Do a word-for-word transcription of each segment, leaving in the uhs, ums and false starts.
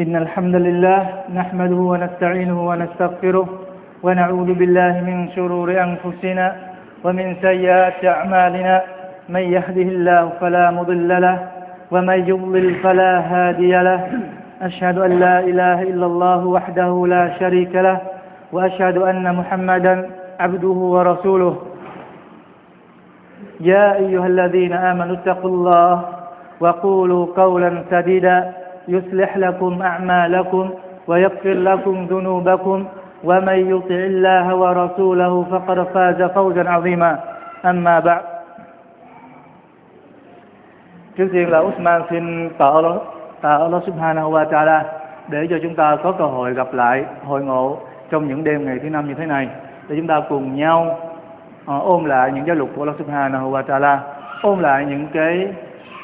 إن الحمد لله نحمده ونستعينه ونستغفره ونعوذ بالله من شرور أنفسنا ومن سيئات أعمالنا من يهده الله فلا مضل له ومن يضلل فلا هادي له أشهد أن لا إله إلا الله وحده لا شريك له وأشهد أن محمدا عبده ورسوله يا أيها الذين آمنوا اتقوا الله وقولوا قولا سديدا يصلح لكم أعمالكم ويغفر لكم ذنوبكم ومن يطع الله ورسوله فقد فاز فوزا عظيما أما بعد. Trước tiên là Uthman xin tạ Allah, tạ Allah Subhanahu wa Ta'ala để cho chúng ta có cơ hội gặp lại hội ngộ trong những đêm ngày thứ năm như thế này, để chúng ta cùng nhau ôm lại những giáo luật của Allah Subhanahu wa Ta'ala, ôm lại những cái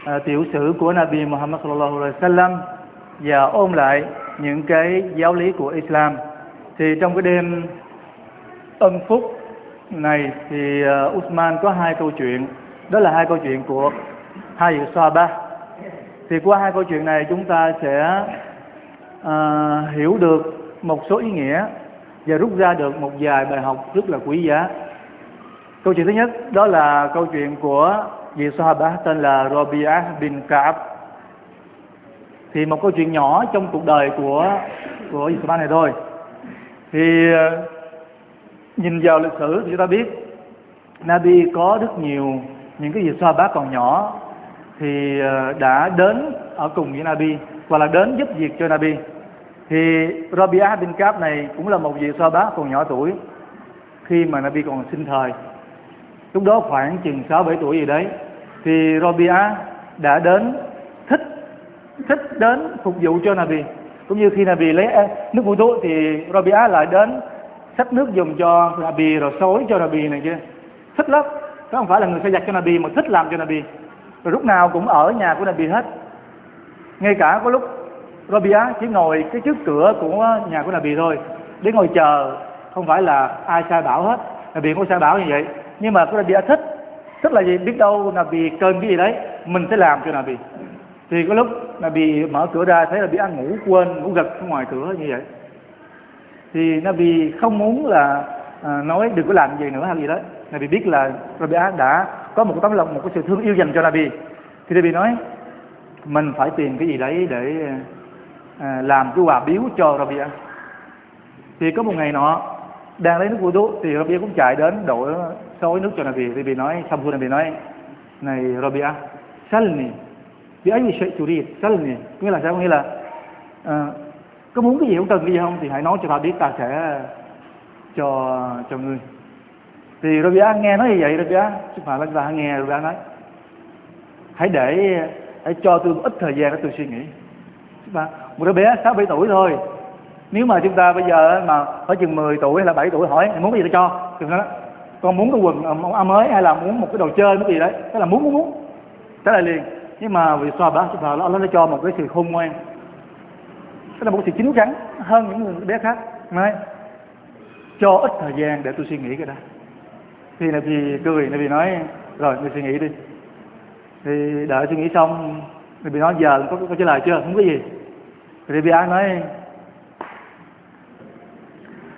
à, tiểu sử của Nabi Muhammad sallallahu alaihi wasallam và ôm lại những cái giáo lý của Islam. Thì trong cái đêm ân phúc này thì uh, Uthman có hai câu chuyện, đó là hai câu chuyện của hai vị Sahabah. Thì qua hai câu chuyện này chúng ta sẽ uh, hiểu được một số ý nghĩa và rút ra được một vài bài học rất là quý giá. Câu chuyện thứ nhất đó là câu chuyện của vị Sahabah tên là Rabi-a'h bin Ka'b. Thì một câu chuyện nhỏ trong cuộc đời của của vị Sahabah này thôi. Thì nhìn vào lịch sử thì chúng ta biết Nabi có rất nhiều những cái vị Sahabah còn nhỏ thì đã đến ở cùng với Nabi và là đến giúp việc cho Nabi. Thì Rabi-a'h bin Ka'b này cũng là một vị Sahabah còn nhỏ tuổi khi mà Nabi còn sinh thời, lúc đó khoảng chừng sáu bảy tuổi gì đấy. Thì Rabi-a'h đã đến thích thích đến phục vụ cho Nabi, cũng như khi Nabi lấy nước mũi thuốc thì Rabi-a'h lại đến xách nước dùng cho Nabi rồi xối cho Nabi này kia, thích lắm. Nó không phải là người xây giặt cho Nabi mà thích làm cho Nabi, rồi lúc nào cũng ở nhà của Nabi hết. Ngay cả có lúc Rabi-a'h chỉ ngồi cái trước cửa của nhà của Nabi thôi để ngồi chờ, không phải là ai sai bảo hết, Nabi không sai bảo như vậy. Nhưng mà có Nabi-a'h thích, thích là gì, biết đâu Nabi cơn cái gì đấy mình sẽ làm cho Nabi. Thì có lúc Nabi mở cửa ra thấy Rabi-a'h ngủ quên, ngủ gật ngoài cửa như vậy. Thì Nabi không muốn là à, nói đừng có làm gì nữa hay gì đó. Nabi biết là Rabi-a'h đã có một tấm lòng, một cái sự thương yêu dành cho Nabi. Thì Nabi nói mình phải tìm cái gì đấy để à, làm cái quà biếu cho Rabi-a'h. Thì có một ngày nọ đang lấy nước của thuốc thì Rabi-a'h cũng chạy đến đổ xối nước cho Nabi. Nabi nói xong rồi Nabi nói này Rabi-a'h, salni vì ấy sẽ chủ đi salni, nghĩa là sao, nghĩa là à, có muốn cái gì, cũng cần cái gì không thì hãy nói cho ta biết, ta sẽ cho cho ngươi. Thì Rabi-a'h nghe nói như vậy, Rabi-a'h chúng ta lên và nghe Rabi-a'h nói hãy để hãy cho tôi ít thời gian để tôi suy nghĩ. Một đứa bé sáu bảy tuổi thôi, nếu mà chúng ta bây giờ mà ở chừng mười tuổi hay là bảy tuổi hỏi muốn cái gì để cho, thì nó nói con muốn cái quần áo mới hay là muốn một cái đồ chơi cái gì đấy, tức là muốn muốn muốn trả lời liền. Nhưng mà vì sao bác chúng ta nó cho một cái sự khôn ngoan, tức là một sự chín chắn hơn những người bé khác, nói cho ít thời gian để tôi suy nghĩ cái đó. Thì là vì cười, là vì nói rồi người suy nghĩ đi. Thì đợi suy nghĩ xong thì bị nói giờ có có trả lời chưa, không có gì. Thì bị ai nói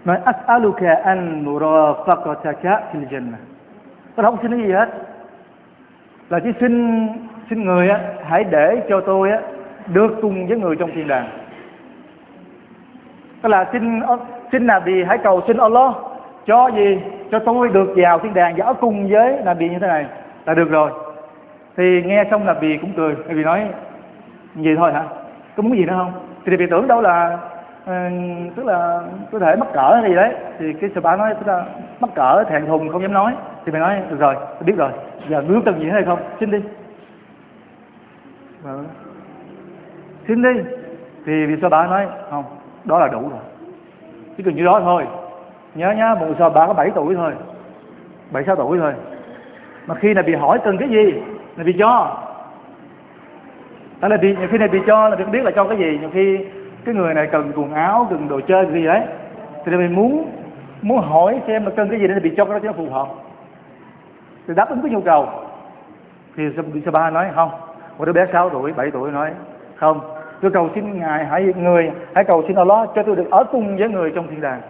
nói as'aluka an murafaqataka fil jannah, tôi không xin cái gì hết, là chỉ xin xin người á, hãy để cho tôi á được cùng với người trong thiên đàng. Tức là xin xin Nabi, hãy cầu xin Allah cho gì, cho tôi được vào thiên đàng và ở cùng với Nabi như thế này là được rồi. Thì nghe xong Nabi cũng cười, Nabi nói vậy thôi hả, có muốn gì nữa không. Thì Nabi tưởng đâu là à, tức là có thể mắc cỡ hay gì đấy. Thì cái sư bà nói tức là mắc cỡ thẹn thùng không dám nói. Thì mình nói được rồi, tôi biết rồi, giờ ngươi cần gì nữa hay không, xin đi. Bà nói, xin đi. Thì vì sao bà nói không, đó là đủ rồi, chỉ cần như đó thôi. Nhớ nhá, một sao bà có bảy tuổi thôi, bảy sáu tuổi thôi, mà khi này bị hỏi cần cái gì là bị cho. Đó là vì nhiều khi này bị cho là không biết là cho cái gì. Nhiều khi cái người này cần quần áo, cần đồ chơi gì đấy, thì mình muốn muốn hỏi xem là cần cái gì để bị cho cái đó cho nó phù hợp, thì đáp ứng cái nhu cầu. Thì Saba nói không, một đứa bé sáu tuổi bảy tuổi nói không, Tôi cầu xin Ngài hãy người, hãy cầu xin Allah cho tôi được ở cùng với người trong thiên đàng.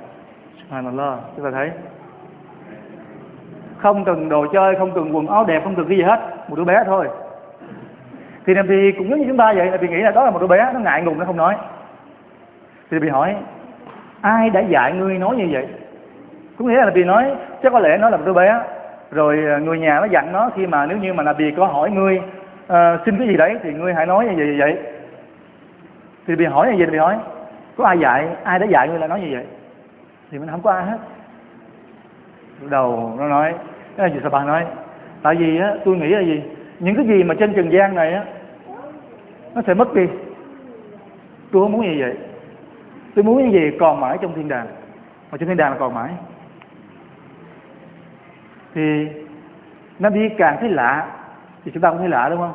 Subhanallah, chúng ta thấy không cần đồ chơi, không cần quần áo đẹp, không cần cái gì hết, một đứa bé thôi. Thì Nabi thì cũng giống như chúng ta vậy, Nabi nghĩ là đó là một đứa bé, nó ngại ngùng nó không nói. Thì Nabi hỏi ai đã dạy ngươi nói như vậy? Cũng nghĩa là Nabi nói chắc có lẽ nó là một đứa bé, rồi người nhà nó dặn nó khi mà nếu như mà Nabi có hỏi ngươi à, xin cái gì đấy thì ngươi hãy nói như vậy, như vậy. Thì Nabi hỏi như vậy, Nabi hỏi có ai dạy, ai đã dạy ngươi là nói như vậy? Thì mình không có ai hết. Đầu nó nói, cái là gì sao bà nói? Tại vì á, tôi nghĩ là gì? Những cái gì mà trên trần gian này á, nó sẽ mất đi. Tôi không muốn như vậy. Tôi muốn như vậy còn mãi trong thiên đàng. Mà trong thiên đàng là còn mãi. Thì nó đi càng thấy lạ, thì chúng ta cũng thấy lạ đúng không?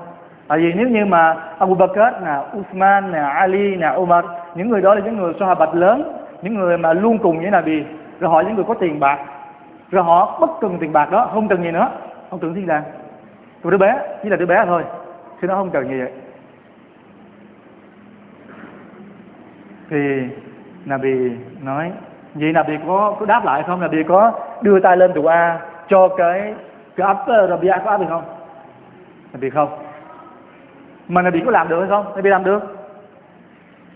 Tại vì nếu như mà Abu Bakr, nè, Uthman, nè, Ali, nè, Omar, những người đó là những người Sahabah lớn, những người mà luôn cùng với Nabi, rồi họ những người có tiền bạc, rồi họ bất cần tiền bạc đó, không cần gì nữa, không tưởng thiên đàng. Còn đứa bé chỉ là đứa bé thôi, chứ nó không cần gì vậy. Thì Nabi nói vậy, Nabi có có đáp lại không? Nabi có đưa tay lên dua cho cái cái ấp Rabi-a'h có áp được không? Nabi không. Mà Nabi có làm được hay không? Nabi làm được.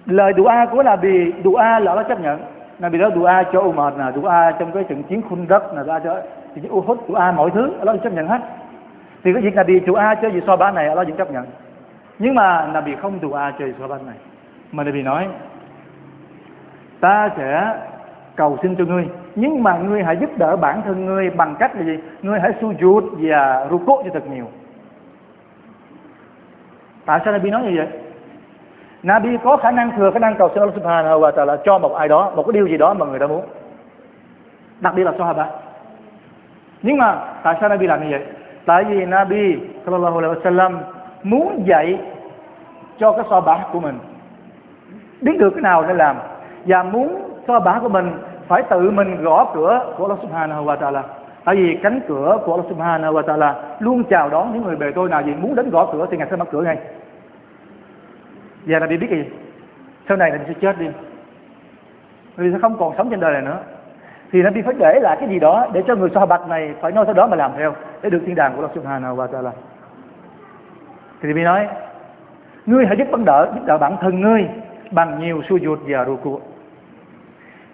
Lời dua của Nabi, dua là nó chấp nhận. Nabi đó dua cho Umar nè, dua trong cái trận chiến Khun Đất nè, dua cho chiến Uhud, dua mọi thứ nó chấp nhận hết. Thì cái việc Nabi dua cho vị Sahabah này nó vẫn chấp nhận. Nhưng mà Nabi không dua cho vị Sahabah này. Mà Nabi nói ta sẽ cầu xin cho ngươi, nhưng mà ngươi hãy giúp đỡ bản thân ngươi bằng cách là gì? Ngươi hãy sujud và ruku cho thật nhiều. Tại sao Nabi nói như vậy? Nabi có khả năng thừa khả năng cầu xin Allah Subhanahu wa Ta'ala cho một ai đó, một cái điều gì đó mà người ta muốn, đặc biệt là Sahabah. Nhưng mà tại sao Nabi làm như vậy? Tại vì Nabi Sallallahu Alaihi Wasallam muốn dạy cho cái Sahabah của mình biết được cái nào để làm, và muốn Sahabah của mình phải tự mình gõ cửa của Allah Subhanahu wa Ta'ala. Tại vì cánh cửa của Allah Subhanahu wa Ta'ala luôn chào đón những người bề tôi nào gì muốn đến gõ cửa thì Ngài sẽ mở cửa ngay. Và Nabi biết cái gì? Sau này Nabi sẽ chết đi, Nabi sẽ không còn sống trên đời này nữa. Thì Nabi phải để lại cái gì đó để cho người Sahabah này phải nói theo đó mà làm theo để được thiên đàng của Allah Subhanahu wa Ta'ala. Thì Nabi nói ngươi hãy giúp bản đỡ, giúp đỡ bản thân ngươi bằng nhiều sujud và ruku.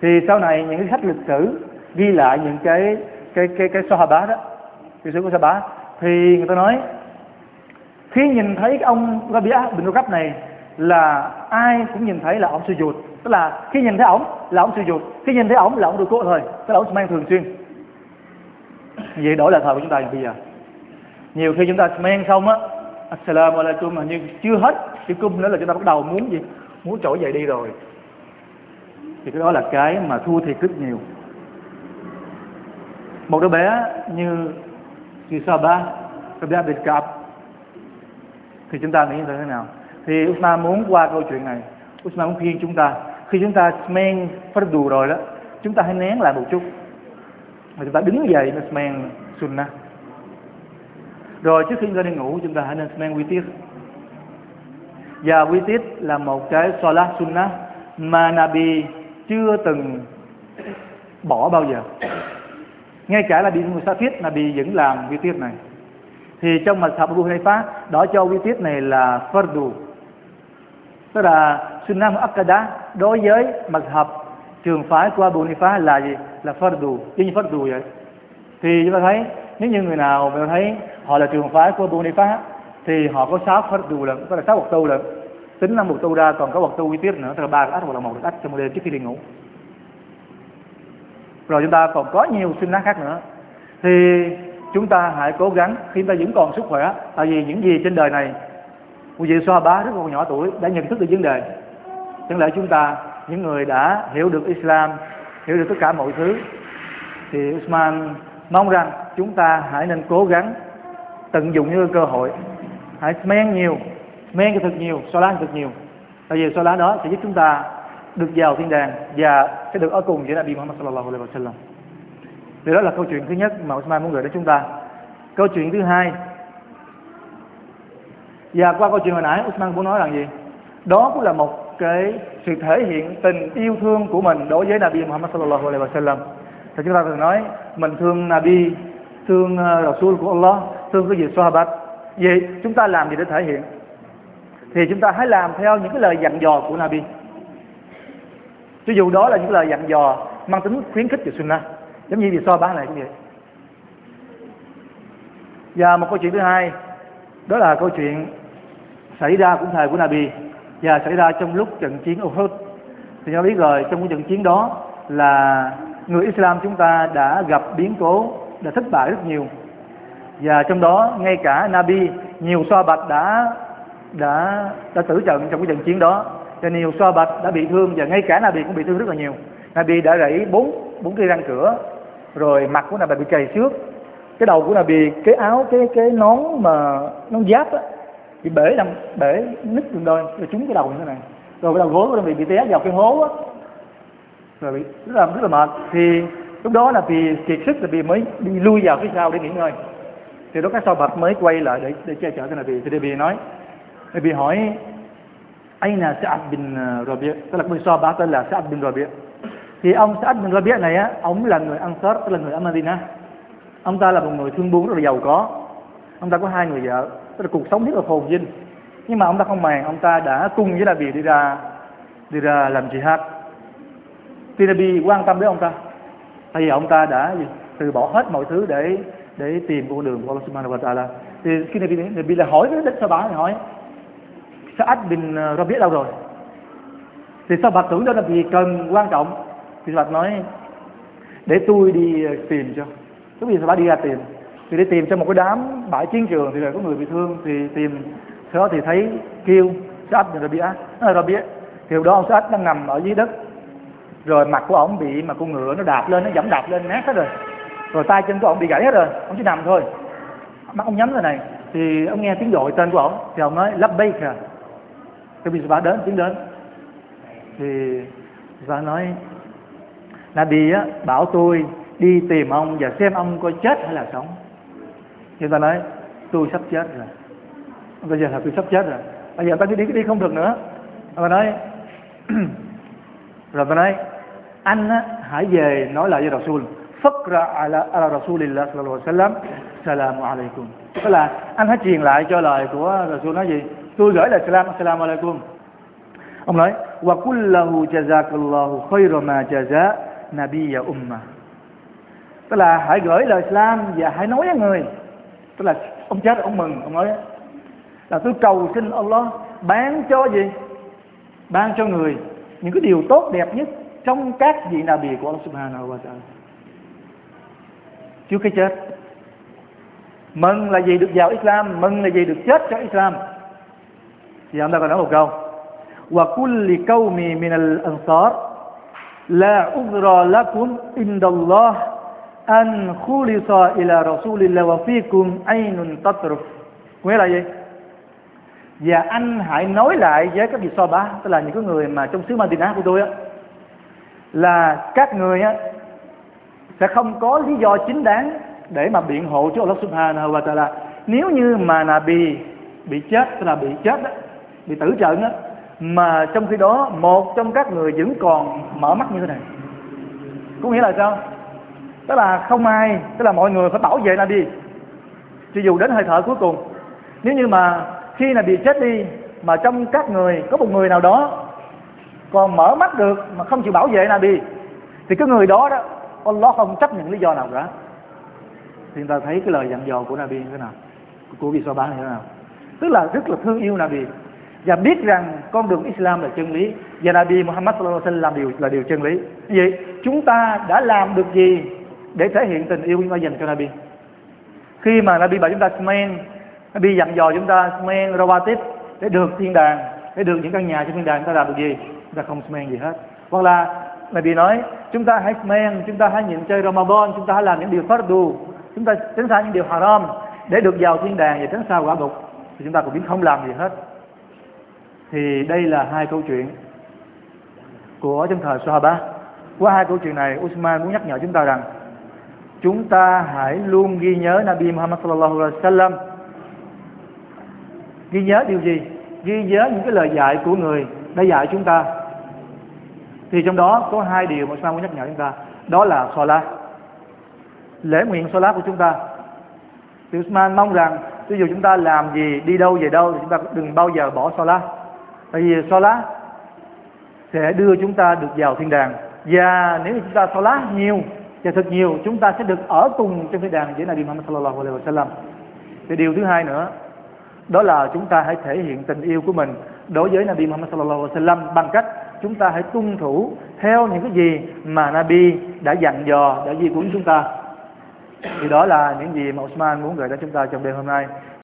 Thì sau này những cái sách lịch sử ghi lại những cái cái cái cái Sahabah đó, lịch sử của Sahabah, thì người ta nói khi nhìn thấy ông Rabi-a'h bin Ka'b này là ai cũng nhìn thấy là ông sujud, tức là khi nhìn thấy ổng là ông sujud, khi nhìn thấy ổng là ông ruku thôi, tức là ông mang thường xuyên. Vậy đổi lại thời của chúng ta bây giờ, nhiều khi chúng ta mang xong á, assalamu alaikum, hình như chưa hết thì cung nữa là chúng ta bắt đầu muốn gì? Muốn trỗi dậy đi rồi. Thì cái đó là cái mà thua thiệt rất nhiều. Một đứa bé như Sahabah, Rabi-a'h bin Ka'b, thì chúng ta nghĩ như thế nào? Thì Uthman muốn qua câu chuyện này, Uthman muốn khuyên chúng ta khi chúng ta smen phát đủ rồi đó, chúng ta hãy nén lại một chút, rồi chúng ta đứng dậy mà smen sunnah. Rồi trước khi chúng ta đi ngủ, chúng ta hãy nên smen witir. Và witir là một cái salat sunnah mà Nabi chưa từng bỏ bao giờ. Ngay cả là đi musafir, Nabi vẫn làm witir này. Thì trong mặt Abu Hanifa đó cho witir này là fardu, tức là sunnah muakkada đối với mazhab trường phái của Abu Hanifa là gì? Là fardu, chính fardu vậy. Thì chúng ta thấy nếu như người nào mà thấy họ là trường phái của Abu Hanifa thì họ có sáu fardu lận, có là sáu vật tu lận, tính năm vật tu ra còn có vật tu witir nữa, tức là ba cái ách hoặc là một cái ách trong một đêm trước khi đi ngủ. Rồi chúng ta còn có nhiều sunnah khác nữa. Thì chúng ta hãy cố gắng khi ta vẫn còn sức khỏe, tại vì những gì trên đời này quý vị Sahabah rất còn nhỏ tuổi đã nhận thức được vấn đề. Chẳng lẽ chúng ta, những người đã hiểu được Islam, hiểu được tất cả mọi thứ, thì Uthman mong rằng chúng ta hãy nên cố gắng tận dụng những cơ hội, hãy men nhiều, men thật nhiều, salat thật nhiều. Tại vì salat đó sẽ giúp chúng ta được vào thiên đàng và sẽ được ở cùng với Nabi Muhammad Sallallahu Alaihi Wasallam. Thì đó là câu chuyện thứ nhất mà Uthman muốn gửi đến chúng ta. Câu chuyện thứ hai, và qua câu chuyện hồi nãy Uthman muốn nói rằng gì? Đó cũng là một cái sự thể hiện tình yêu thương của mình đối với Nabi Muhammad sallallahu alaihi wasallam. Thì chúng ta thường nói mình thương Nabi, thương Rasul của Allah, thương cái gì Sahabah. Vậy chúng ta làm gì để thể hiện? Thì chúng ta hãy làm theo những cái lời dặn dò của Nabi. Cho dù đó là những lời dặn dò mang tính khuyến khích về Sunnah, giống như vì Sahabah này cũng vậy. Và một câu chuyện thứ hai, đó là câu chuyện xảy ra cũng thời của Nabi và xảy ra trong lúc trận chiến Uhud. Thì chúng ta biết rồi, trong trận chiến đó là người Islam chúng ta đã gặp biến cố, đã thất bại rất nhiều. Và trong đó ngay cả Nabi, nhiều Sahabah đã đã đã tử trận trong cái trận chiến đó. Và nhiều Sahabah đã bị thương, và ngay cả Nabi cũng bị thương rất là nhiều. Nabi đã gãy bốn bốn cây răng cửa, rồi mặt của Nabi bị chày xước, cái đầu của Nabi, cái áo, cái cái nón mà nón giáp á thì bể làm bể nứt từng đôi, rồi trúng cái đầu như thế này, rồi cái đầu gối của Nabi bị té vào cái hố á, rồi bị rất là rất là mệt. Thì lúc đó là vì kiệt sức, là vì mới đi lui vào phía sau để nghỉ ngơi. Thì đó các Sahabah mới quay lại để để che chở cho Nabi. Thì Nabi nói, Nabi hỏi Aina Sa'd bin Ra-be', tức là người Sahabah tên là Sa'd bin Ra-be'. Thì ông Sa'd bin Ra-be' này á, ông là người Ansar, tức là người Madinah. Ông ta là một người thương buôn rất là giàu có. Ông ta có hai người vợ, tức là cuộc sống rất là phồn vinh. Nhưng mà ông ta không màng, ông ta đã cùng với Nabi đi ra đi ra làm jihad. Thì Nabi quan tâm đến ông ta, tại vì ông ta đã từ bỏ hết mọi thứ để để tìm con đường của Allah Subhanahu wa Ta'ala. Thì khi Nabi Nabi là hỏi đến Sahabah, hỏi Sa'd bin Ra-be' đâu rồi? Thì Sahabah tưởng đó là vì cần quan trọng. Thì Sahabah nói để tôi đi tìm cho. Lúc gì Sahabah đi ra tìm, thì để tìm trong một cái đám bãi chiến trường thì lại có người bị thương, thì tìm sau đó thì thấy kêu Sa'd bin Ra-be', Ra-be'. Thì đó ông Sa'd đang nằm ở dưới đất, rồi mặt của ổng bị mà con ngựa nó đạp lên, nó dẫm đạp lên nát hết rồi, rồi tay chân của ổng bị gãy hết rồi, ổng chỉ nằm thôi, mắt ổng nhắm thế này. Thì ổng nghe tiếng gọi tên của ổng, thì ổng nói Labbaika. Thì bị Sahabah đến, tiến đến, thì Sahabah nói Nabi á bảo tôi đi tìm ông và xem ông coi chết hay là sống. Thì ta nói tôi sắp chết rồi, ông ta giờ là tôi sắp chết rồi, bây giờ ta cứ đi đi không được nữa. Ông ta nói rồi ta nói anh á, hãy về nói lại với Rasul, Fakra ala ala Rasulillah sallallahu alaihi wasallam, salamu alaikum. Tức là anh hãy truyền lại cho lời của Rasul nói gì, tôi gửi lời salam, salamu alaikum. Ông nói wa kullahu jazakallahu khayra ma jaza nabiyya umma. Tức là hãy gửi lời salam và hãy nói với người, tức là ông chết ông mừng, ông nói là tôi cầu xin Allah ban cho gì, ban cho người những cái điều tốt đẹp nhất trong các vị Nabi của Allah Subhanahu wa Ta'ala trước cái chết. Mừng là gì? Được vào Islam. Mừng là gì? Được chết cho Islam. Thì ông ta còn nói một câu wa kulli qaumi min al ansar la udra lakum indallah an khulisa ila rasulillah wa fikum aynun tatruf. Nghĩa là gì? Và anh hãy nói lại với các vị Sahabah, tức là những cái người mà trong xứ Madinah của tôi á, là các người á sẽ không có lý do chính đáng để mà biện hộ cho Allah Subhanahu wa Ta'ala. Nếu như mà Nabi bị chết, tức là bị chết á, bị tử trận á, mà trong khi đó một trong các người vẫn còn mở mắt như thế này, có nghĩa là sao? Tức là không ai, tức là mọi người phải bảo vệ Nabi cho dù đến hơi thở cuối cùng. Nếu như mà khi Nabi chết đi mà trong các người có một người nào đó còn mở mắt được mà không chịu bảo vệ Nabi, thì cái người đó đó Allah không chấp nhận lý do nào cả. Thì người ta thấy cái lời dặn dò của Nabi như thế nào, của vị Sahabah như thế nào, tức là rất là thương yêu Nabi và biết rằng con đường Islam là chân lý và Nabi Muhammad sallallahu alaihi wasallam điều là điều chân lý. Vậy chúng ta đã làm được gì để thể hiện tình yêu chúng ta dành cho Nabi? Khi mà Nabi bảo chúng ta Smen, Nabi dặn dò chúng ta Smen Rawatib để được thiên đàng, để được những căn nhà trong thiên đàng, chúng ta làm được gì? Chúng ta không Smen gì hết. Hoặc là Nabi nói chúng ta hãy Smen, chúng ta hãy nhịn chơi Ramadan, chúng ta hãy làm những điều fardu, chúng ta tránh xa những điều haram để được vào thiên đàng và tránh xa quả ngục, thì chúng ta cũng biết không làm gì hết. Thì đây là hai câu chuyện của trong thời Sahabah. Qua hai câu chuyện này, Uthman muốn nhắc nhở chúng ta rằng chúng ta hãy luôn ghi nhớ Nabi Muhammad sallallahu alaihi wasallam. Ghi nhớ điều gì? ghi nhớ những cái lời dạy của người đã dạy chúng ta. Thì trong đó có hai điều mà Islam muốn nhắc nhở chúng ta, đó là Salah, lễ nguyện Salah của chúng ta. Thì Usman mong rằng ví dụ chúng ta làm gì, đi đâu về đâu thì chúng ta đừng bao giờ bỏ Salah, tại vì Salah sẽ đưa chúng ta được vào thiên đàng. Và nếu chúng ta Salah nhiều và thật nhiều, chúng ta sẽ được ở cùng trong thiên đàng với Nabi Muhammad sallallahu alaihi wasallam. Thì điều thứ hai nữa, đó là chúng ta hãy thể hiện tình yêu của mình đối với Nabi Muhammad sallallahu alaihi wasallam bằng cách chúng ta hãy tuân thủ theo những cái gì mà Nabi đã dặn dò, đã di huấn chúng ta. Thì đó là những gì mà Uthman muốn gửi đến chúng ta trong đêm hôm nay.